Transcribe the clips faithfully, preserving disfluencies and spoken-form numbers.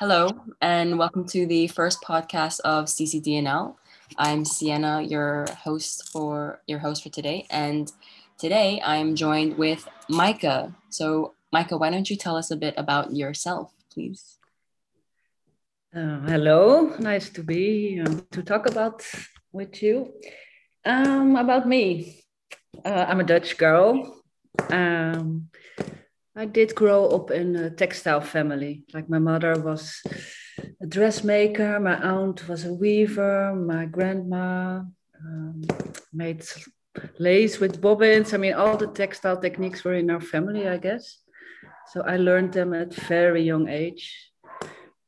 Hello, and welcome to the first podcast of C C D N L. I'm Sienna, your host for your host for today, and today I'm joined with Micah. So, Micah, why don't you tell us a bit about yourself, please? Uh, hello, nice to be here um, to talk about with you. Um, about me, uh, I'm a Dutch girl. Um, I did grow up in a textile family. Like my mother was a dressmaker, my aunt was a weaver, my grandma um, made lace with bobbins. I mean, all the textile techniques were in our family, I guess. So I learned them at a very young age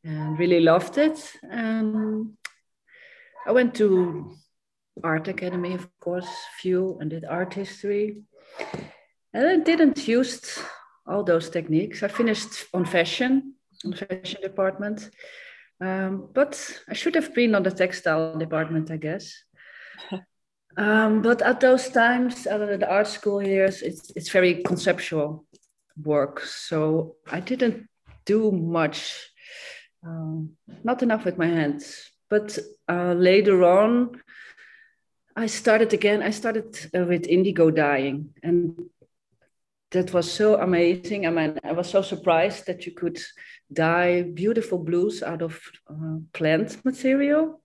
and really loved it. Um, I went to art academy, of course, few, and did art history. And I didn't use all those techniques. I finished on fashion, on the fashion department. Um, but I should have been on the textile department, I guess. Um, but at those times, at the art school years, it's, it's very conceptual work. So I didn't do much, um, not enough with my hands. But uh, later on, I started again. I started uh, with indigo dyeing, and that was so amazing. I mean, I was so surprised that you could dye beautiful blues out of uh, plant material.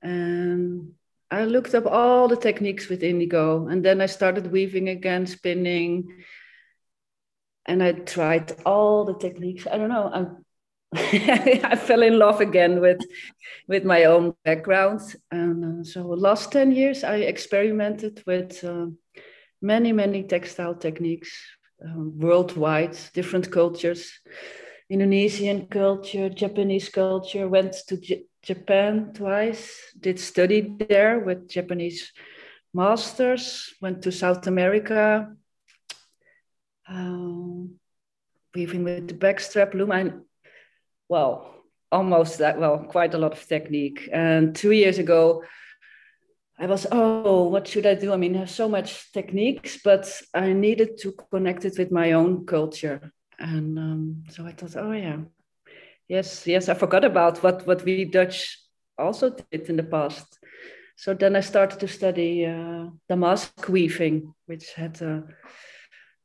And I looked up all the techniques with indigo, and then I started weaving again, spinning. And I tried all the techniques. I don't know. I fell in love again with, with my own background. And uh, so the last ten years, I experimented with Uh, many, many textile techniques um, worldwide, different cultures, Indonesian culture, Japanese culture, went to J- Japan twice, did study there with Japanese masters, went to South America, um, weaving with the backstrap loom, and well, almost that, well, quite a lot of technique. And two years ago, I was, oh, what should I do? I mean, I have so much techniques, but I needed to connect it with my own culture. And um, so I thought, oh, yeah. Yes, yes, I forgot about what, what we Dutch also did in the past. So then I started to study uh, damask weaving, which had, uh,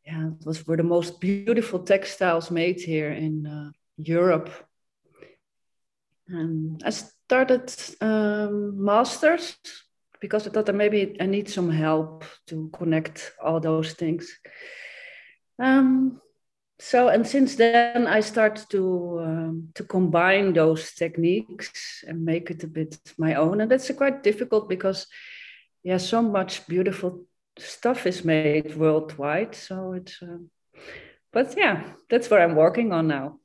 yeah, it was, were the most beautiful textiles made here in uh, Europe. And I started um, masters, because I thought that maybe I need some help to connect all those things. Um, so, and since then I started to um, to combine those techniques and make it a bit my own. And that's quite difficult because, yeah, so much beautiful stuff is made worldwide. So it's, um, but yeah, that's what I'm working on now.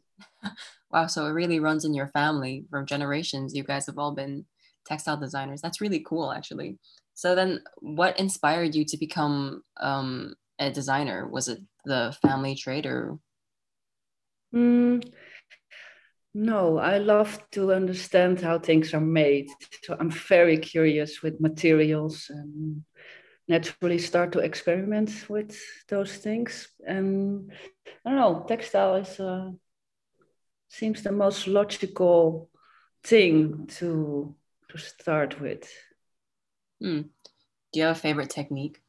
Wow, so it really runs in your family from generations. You guys have all been textile designers. That's really cool, actually. So then what inspired you to become um, a designer? Was it the family trade or? Mm, no, I love to understand how things are made. So I'm very curious with materials and naturally start to experiment with those things. And I don't know, textile is uh, seems the most logical thing to start with. Mm. Do you have a favorite technique?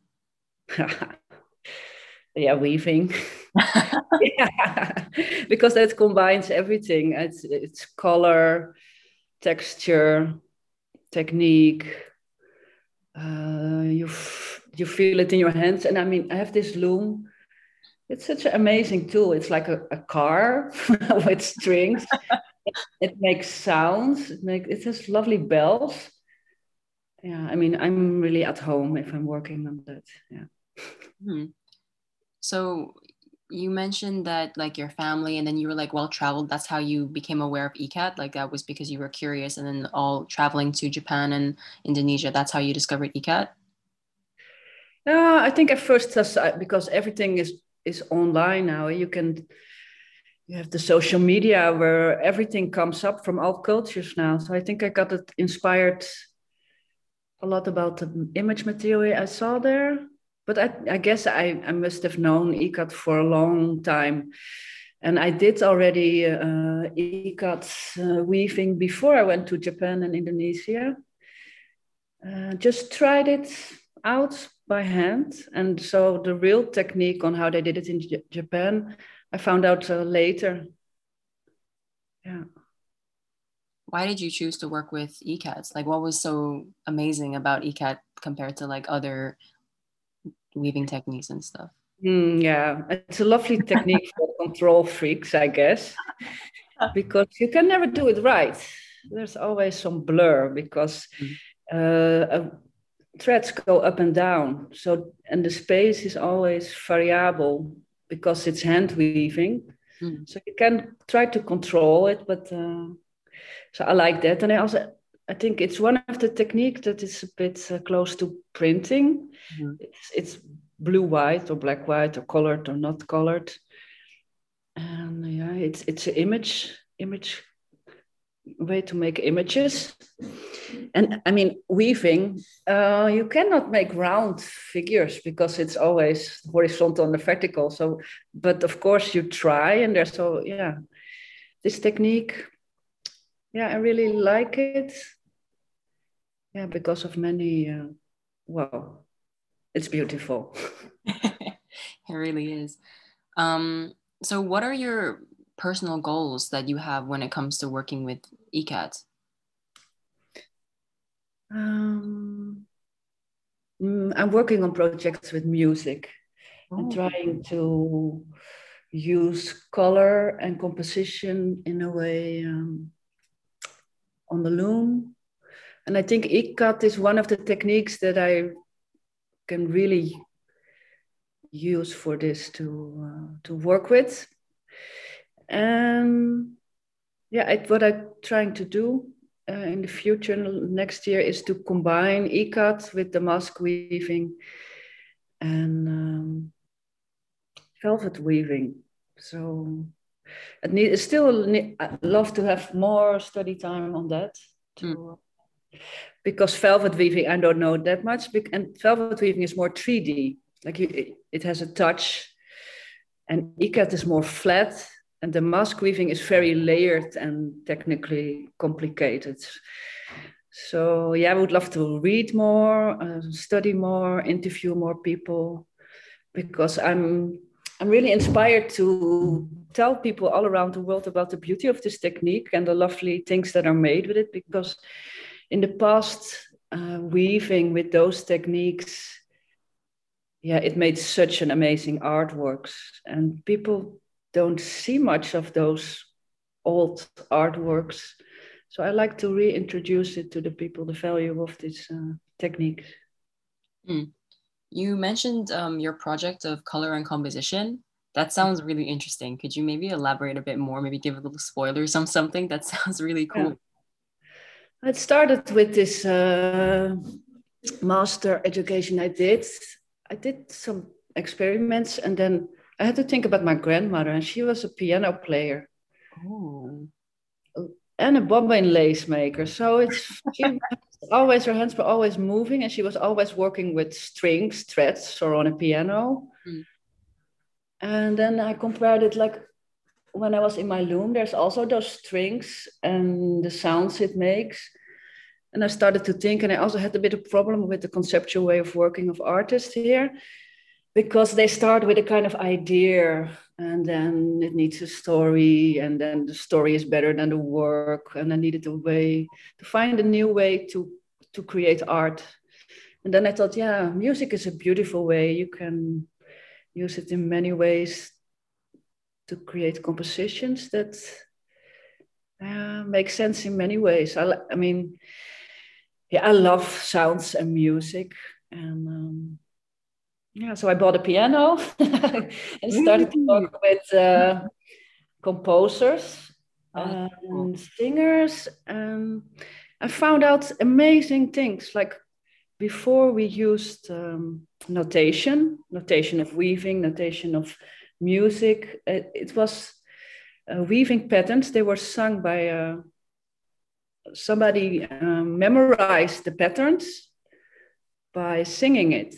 Yeah, weaving. Yeah. Because that combines everything. It's, it's color, texture, technique. Uh, you f- you feel it in your hands. And I mean, I have this loom. It's such an amazing tool. It's like a, a car with strings. It makes sounds, it makes, it has lovely bells. Yeah, I mean, I'm really at home if I'm working on that, yeah. Hmm. So you mentioned that like your family and then you were like well-traveled, that's how you became aware of E C A T, like that was because you were curious and then all traveling to Japan and Indonesia, that's how you discovered E C A T? No, I think at first, because everything is, is online now, you can... You have the social media where everything comes up from all cultures now. So I think I got it inspired a lot about the image material I saw there. But I, I guess I, I must have known E C A T for a long time. And I did already uh, ikat uh, weaving before I went to Japan and Indonesia. Uh, just tried it out by hand. And so the real technique on how they did it in J- Japan, I found out uh, later. Yeah. Why did you choose to work with ikat? Like, what was so amazing about ikat compared to like other weaving techniques and stuff? Mm, yeah, it's a lovely technique for control freaks, I guess, because you can never do it right. There's always some blur because uh, uh, threads go up and down. So, and the space is always variable because it's hand weaving. Mm. So you can try to control it, but uh, so I like that. And I also, I think it's one of the techniques that is a bit uh, close to printing. Mm. It's, it's blue-white or black-white or colored or not colored. And yeah, it's it's an image, image way to make images. And I mean, weaving, uh, you cannot make round figures because it's always horizontal and vertical. So, but of course you try, and there's so, yeah, this technique, yeah, I really like it. Yeah, because of many, uh, wow, it's beautiful. It really is. Um, so what are your personal goals that you have when it comes to working with ikat? Um, I'm working on projects with music. Oh. And trying to use color and composition in a way um, on the loom. And I think ikat is one of the techniques that I can really use for this to uh, to work with. And yeah, I, what I'm trying to do uh, in the future next year is to combine ikat with damask weaving and um, velvet weaving. So I need, still need, I'd love to have more study time on that too. Mm. Because velvet weaving, I don't know that much, and velvet weaving is more three D. Like you, it has a touch, and ikat is more flat. And the damask weaving is very layered and technically complicated. So yeah, I would love to read more, uh, study more, interview more people, because I'm I'm really inspired to tell people all around the world about the beauty of this technique and the lovely things that are made with it. Because in the past, uh, weaving with those techniques, yeah, it made such an amazing artworks, and people don't see much of those old artworks. So I like to reintroduce it to the people, the value of this uh, technique. Mm. You mentioned um, your project of color and composition. That sounds really interesting. Could you maybe elaborate a bit more, maybe give a little spoilers on something? That sounds really cool. Yeah. It started with this uh, master education I did. I did some experiments, and then I had to think about my grandmother, and she was a piano player. Ooh. And a bobbin lace maker. So it's she always, her hands were always moving, and she was always working with strings, threads, or on a piano. Mm. And then I compared it, like when I was in my loom, there's also those strings and the sounds it makes. And I started to think, and I also had a bit of a problem with the conceptual way of working of artists here, because they start with a kind of idea, and then it needs a story, and then the story is better than the work, and I needed a way to find a new way to, to create art. And then I thought, yeah, music is a beautiful way. You can use it in many ways to create compositions that uh, make sense in many ways. I, I mean, yeah, I love sounds and music, and um, yeah, so I bought a piano and started to work with uh, composers and singers. And I found out amazing things. Like before we used um, notation, notation of weaving, notation of music. It, it was uh, weaving patterns. They were sung by uh, somebody uh, memorized the patterns by singing it.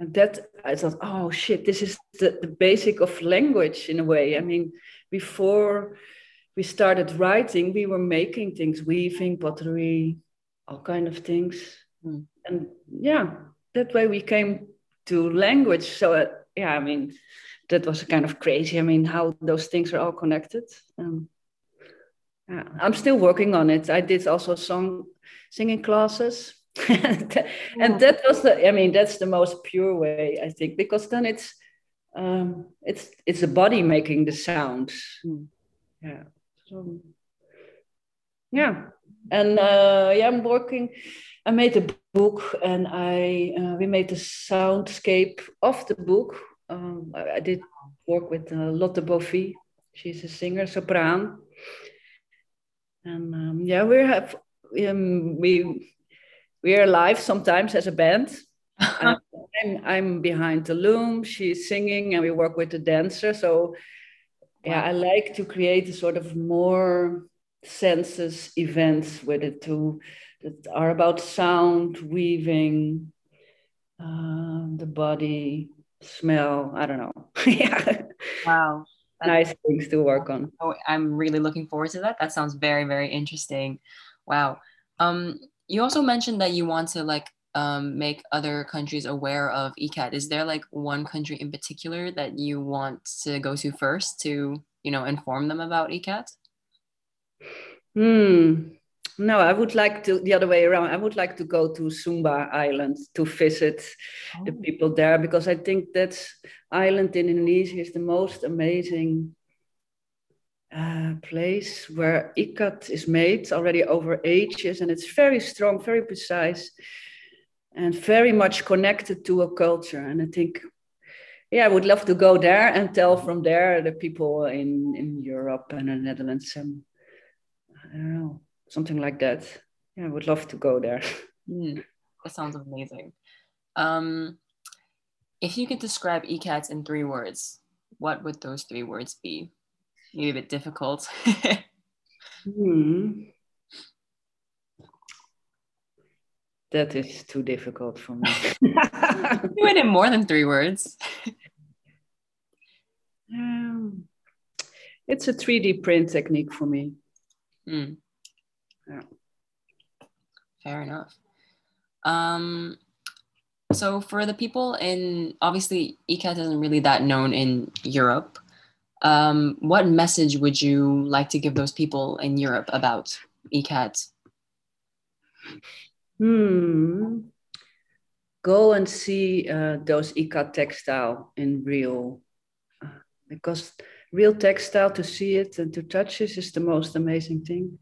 And that, I thought, oh shit, this is the, the basic of language in a way. I mean, before we started writing, we were making things, weaving, pottery, all kind of things. Mm. And yeah, that way we came to language. So uh, yeah, I mean, that was kind of crazy. I mean, how those things are all connected. Um, yeah, I'm still working on it. I did also song singing classes. and yeah. that was the, I mean, that's the most pure way, I think, because then it's, um, it's, it's the body making the sound. Mm. Yeah. So, yeah. And uh, yeah, I'm working, I made a book and I, uh, we made the soundscape of the book. Um, I, I did work with uh, Lotte Boffi. She's a singer, soprano. And um, yeah, we have, um, we, We are live sometimes as a band. I'm, I'm behind the loom, she's singing, and we work with the dancer. So yeah, wow. I like to create a sort of more senses events with it too, that are about sound, weaving, uh, the body, smell, I don't know. Yeah. Wow. That's nice things to work on. Oh, I'm really looking forward to that. That sounds very, very interesting. Wow. Um, You also mentioned that you want to like um, make other countries aware of E C A T. Is there like one country in particular that you want to go to first to, you know, inform them about E C A T? Hmm. No, I would like to, the other way around, I would like to go to Sumba Island to visit oh. the people there, because I think that island in Indonesia is the most amazing Uh, place where ikat is made already over ages, and it's very strong, very precise, and very much connected to a culture. And I think, yeah, I would love to go there and tell from there the people in, in Europe and the Netherlands, and I don't know, something like that. Yeah, I would love to go there. Mm, that sounds amazing. Um, if you could describe E C A T in three words, what would those three words be? Maybe a bit difficult. hmm. That is too difficult for me. You went in more than three words. Um, it's a three D print technique for me. Mm. Yeah. Fair enough. Um, so for the people in, obviously E C A T isn't really that known in Europe. Um, what message would you like to give those people in Europe about E C A T? Hmm. Go and see uh, those E C A T textile in real, uh, because real textile, to see it and to touch it, is the most amazing thing.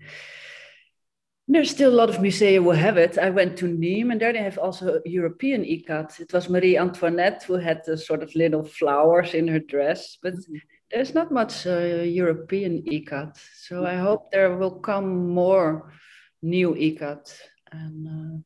There's still a lot of museums who have it. I went to Nîmes, and there they have also European E C A T. It was Marie Antoinette who had the sort of little flowers in her dress, but there's not much uh, European E C A T, so I hope there will come more new E C A T. And, uh,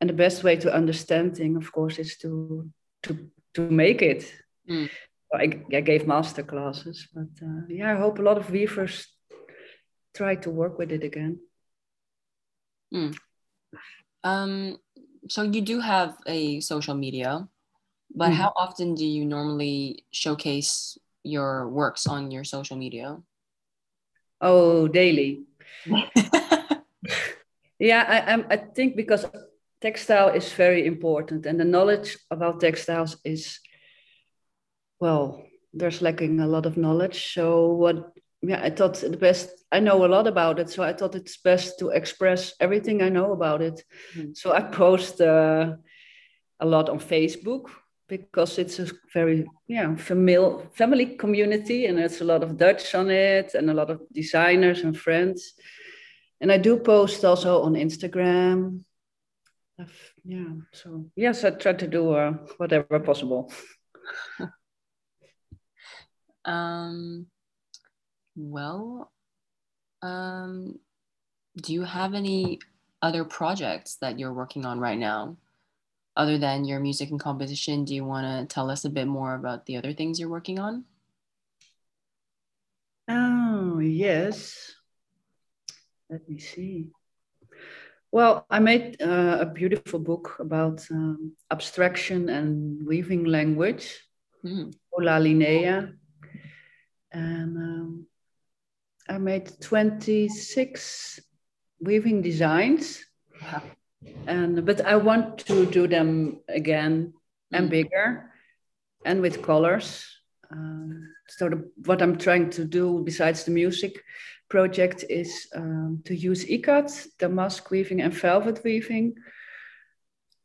and the best way to understanding, of course, is to to to make it. Mm. I, I gave master classes, but uh, yeah, I hope a lot of weavers try to work with it again. Mm. Um. So you do have a social media. But how often do you normally showcase your works on your social media? Oh, daily. Yeah, I, I, I think because textile is very important, and the knowledge about textiles is, well, there's lacking a lot of knowledge. So what? Yeah, I thought the best, I know a lot about it, so I thought it's best to express everything I know about it. Mm. So I post uh, a lot on Facebook, because it's a very yeah family family community, and there's a lot of Dutch on it and a lot of designers and friends. And I do post also on Instagram. I've, yeah, so yes, I try to do uh, whatever possible. um. Well, um, do you have any other projects that you're working on right now? Other than your music and composition, do you want to tell us a bit more about the other things you're working on? Oh, yes. Let me see. Well, I made uh, a beautiful book about um, abstraction and weaving language, mm. Ola Linea. And um, I made twenty-six weaving designs. Wow. And, but I want to do them again and mm. bigger and with colors. Uh, so the, what I'm trying to do besides the music project is um, to use ikat, damask weaving and velvet weaving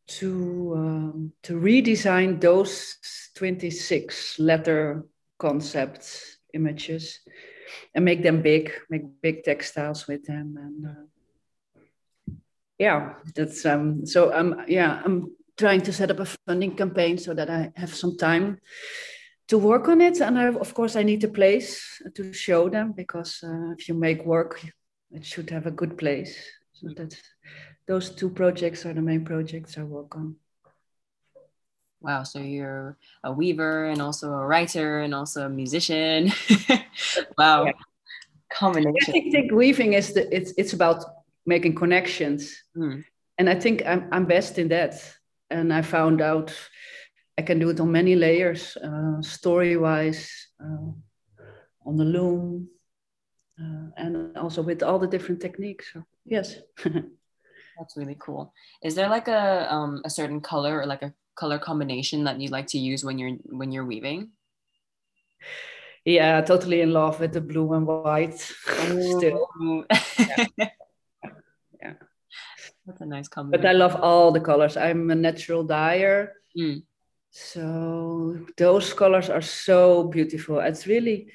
to, um, to redesign those twenty-six letter concepts, images, and make them big, make big textiles with them. And uh, yeah, that's, um, so I'm, yeah, I'm trying to set up a funding campaign so that I have some time to work on it. And I, of course I need a place to show them, because uh, if you make work, it should have a good place. So that's, those two projects are the main projects I work on. Wow, so you're a weaver and also a writer and also a musician. Wow, yeah. Combination. I think, think weaving is the, it's, it's about making connections. Mm. And I think I'm, I'm best in that. And I found out I can do it on many layers, uh, story-wise, uh, on the loom, uh, and also with all the different techniques. So, yes. That's really cool. Is there like a um, a certain color or like a color combination that you like to use when you're when you're weaving? Yeah, totally in love with the blue and white. Oh. Still. Yeah. Yeah. That's a nice combination. But I love all the colors. I'm a natural dyer. Mm. So those colors are so beautiful. It's really,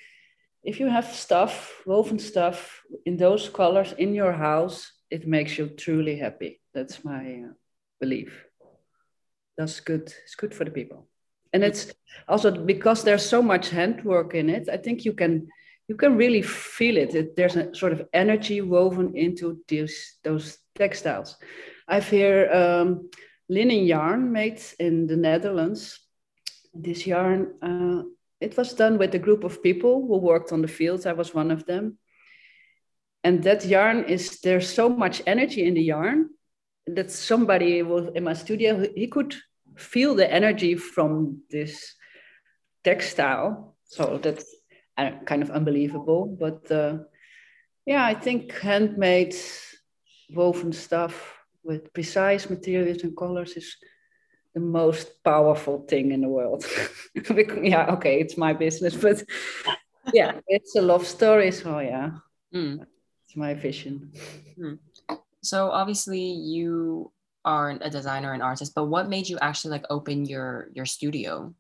if you have stuff, woven stuff in those colors in your house, it makes you truly happy. That's my uh, belief. That's good. It's good for the people. And it's also because there's so much handwork in it, I think you can you can really feel it. It there's a sort of energy woven into these, those textiles. I've heard um, linen yarn made in the Netherlands. This yarn, uh, it was done with a group of people who worked on the fields. I was one of them. And that yarn is, there's so much energy in the yarn that somebody was in my studio, he could feel the energy from this textile. So that's kind of unbelievable. But uh, yeah, I think handmade woven stuff with precise materials and colors is the most powerful thing in the world. Yeah, okay, it's my business, but yeah, it's a love story. So yeah, mm. It's my vision. Mm. So obviously you are a designer and artist, but what made you actually like open your, your studio?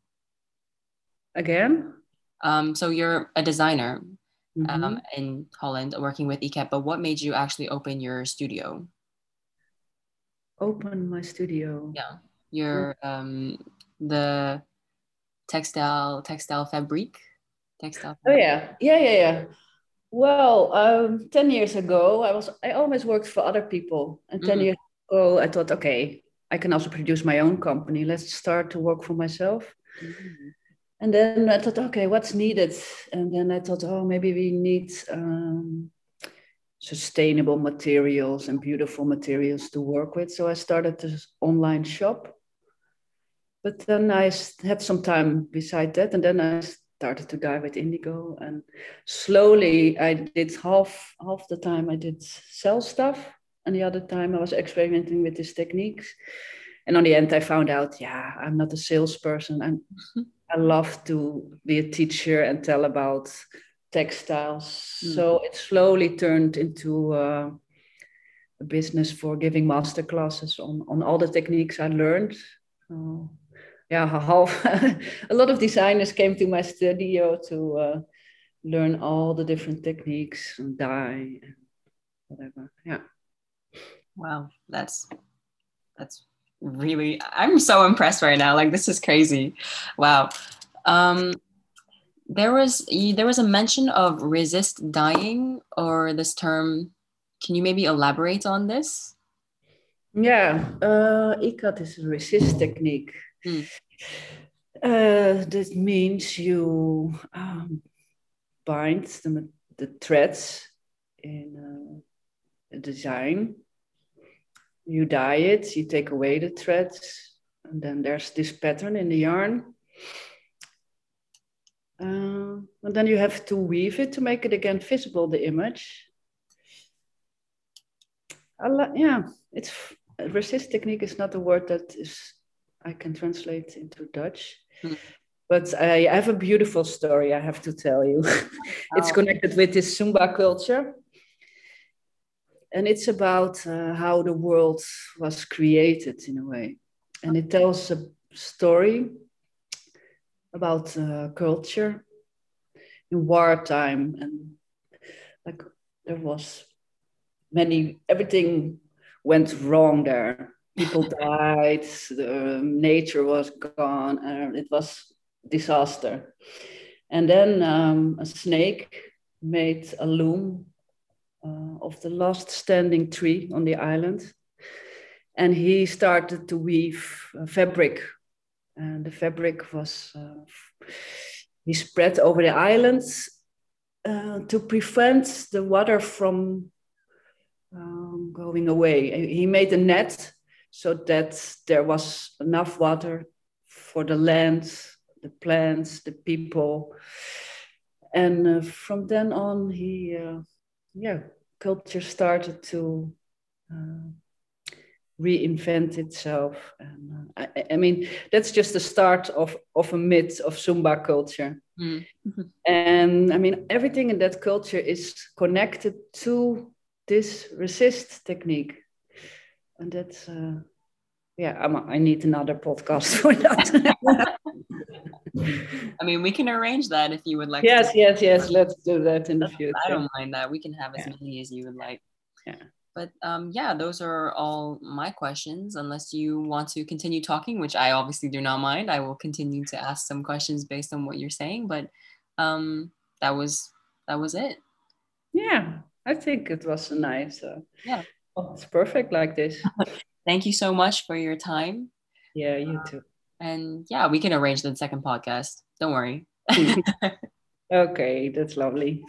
Again? Um, so you're a designer mm-hmm. um, in Holland working with E CAP, but what made you actually open your studio? Open my studio. Yeah, your um the textile textile fabric, textile. Fabric. Oh yeah, yeah, yeah, yeah. Well, um, ten years ago, I was I always worked for other people, and ten mm-hmm. years ago, I thought, okay, I can also produce my own company. Let's start to work for myself. Mm-hmm. And then I thought, okay, what's needed? And then I thought, oh, maybe we need. Um, sustainable materials and beautiful materials to work with. So I started this online shop, but then I had some time beside that. And then I started to dye with indigo, and slowly I did half, half the time I did sell stuff. And the other time I was experimenting with these techniques. And on the end I found out, yeah, I'm not a salesperson. I'm, mm-hmm. I love to be a teacher and tell about textiles. Mm. So it slowly turned into uh, a business for giving master classes on, on all the techniques I learned. So, yeah, half, a lot of designers came to my studio to uh, learn all the different techniques and dye and whatever. Yeah. Wow, that's that's really, I'm so impressed right now. Like, this is crazy. Wow. Um, There was there was a mention of resist dyeing, or this term. Can you maybe elaborate on this? Yeah, uh, ikat is a resist technique. Mm. Uh, that means you um, bind the, the threads in a design you dye it, you take away the threads, and then there's this pattern in the yarn. Uh, and then you have to weave it to make it again visible, the image. I like, yeah, it's resist technique is not a word that is I can translate into Dutch. Hmm. But I have a beautiful story I have to tell you. It's connected with this Sumba culture. And it's about uh, how the world was created in a way. And it tells a story about uh, culture in wartime. And like there was many, everything went wrong there. People died, the nature was gone, and it was disaster. And then um, a snake made a loom uh, of the last standing tree on the island, and he started to weave uh, fabric, and the fabric was uh, he spread over the island uh, to prevent the water from um, going away. He made a net so that there was enough water for the land, the plants, the people. And uh, from then on, he, uh, yeah, culture started to uh, reinvent itself. And uh, I, I mean, that's just the start of, of a myth of Sumba culture. Mm. And I mean, everything in that culture is connected to this resist technique. And that's, uh, yeah, I'm, I need another podcast for that. I mean, we can arrange that if you would like. Yes, to. yes, yes. Let's do that in the future. I don't mind that. We can have as yeah. many as you would like. Yeah. But um, yeah, those are all my questions. Unless you want to continue talking, which I obviously do not mind, I will continue to ask some questions based on what you're saying. But um, that was that was it. Yeah, I think it was a nice. Uh, yeah, well, it's perfect like this. Thank you so much for your time. Yeah, you too. And yeah, we can arrange the second podcast. Don't worry. Okay, that's lovely.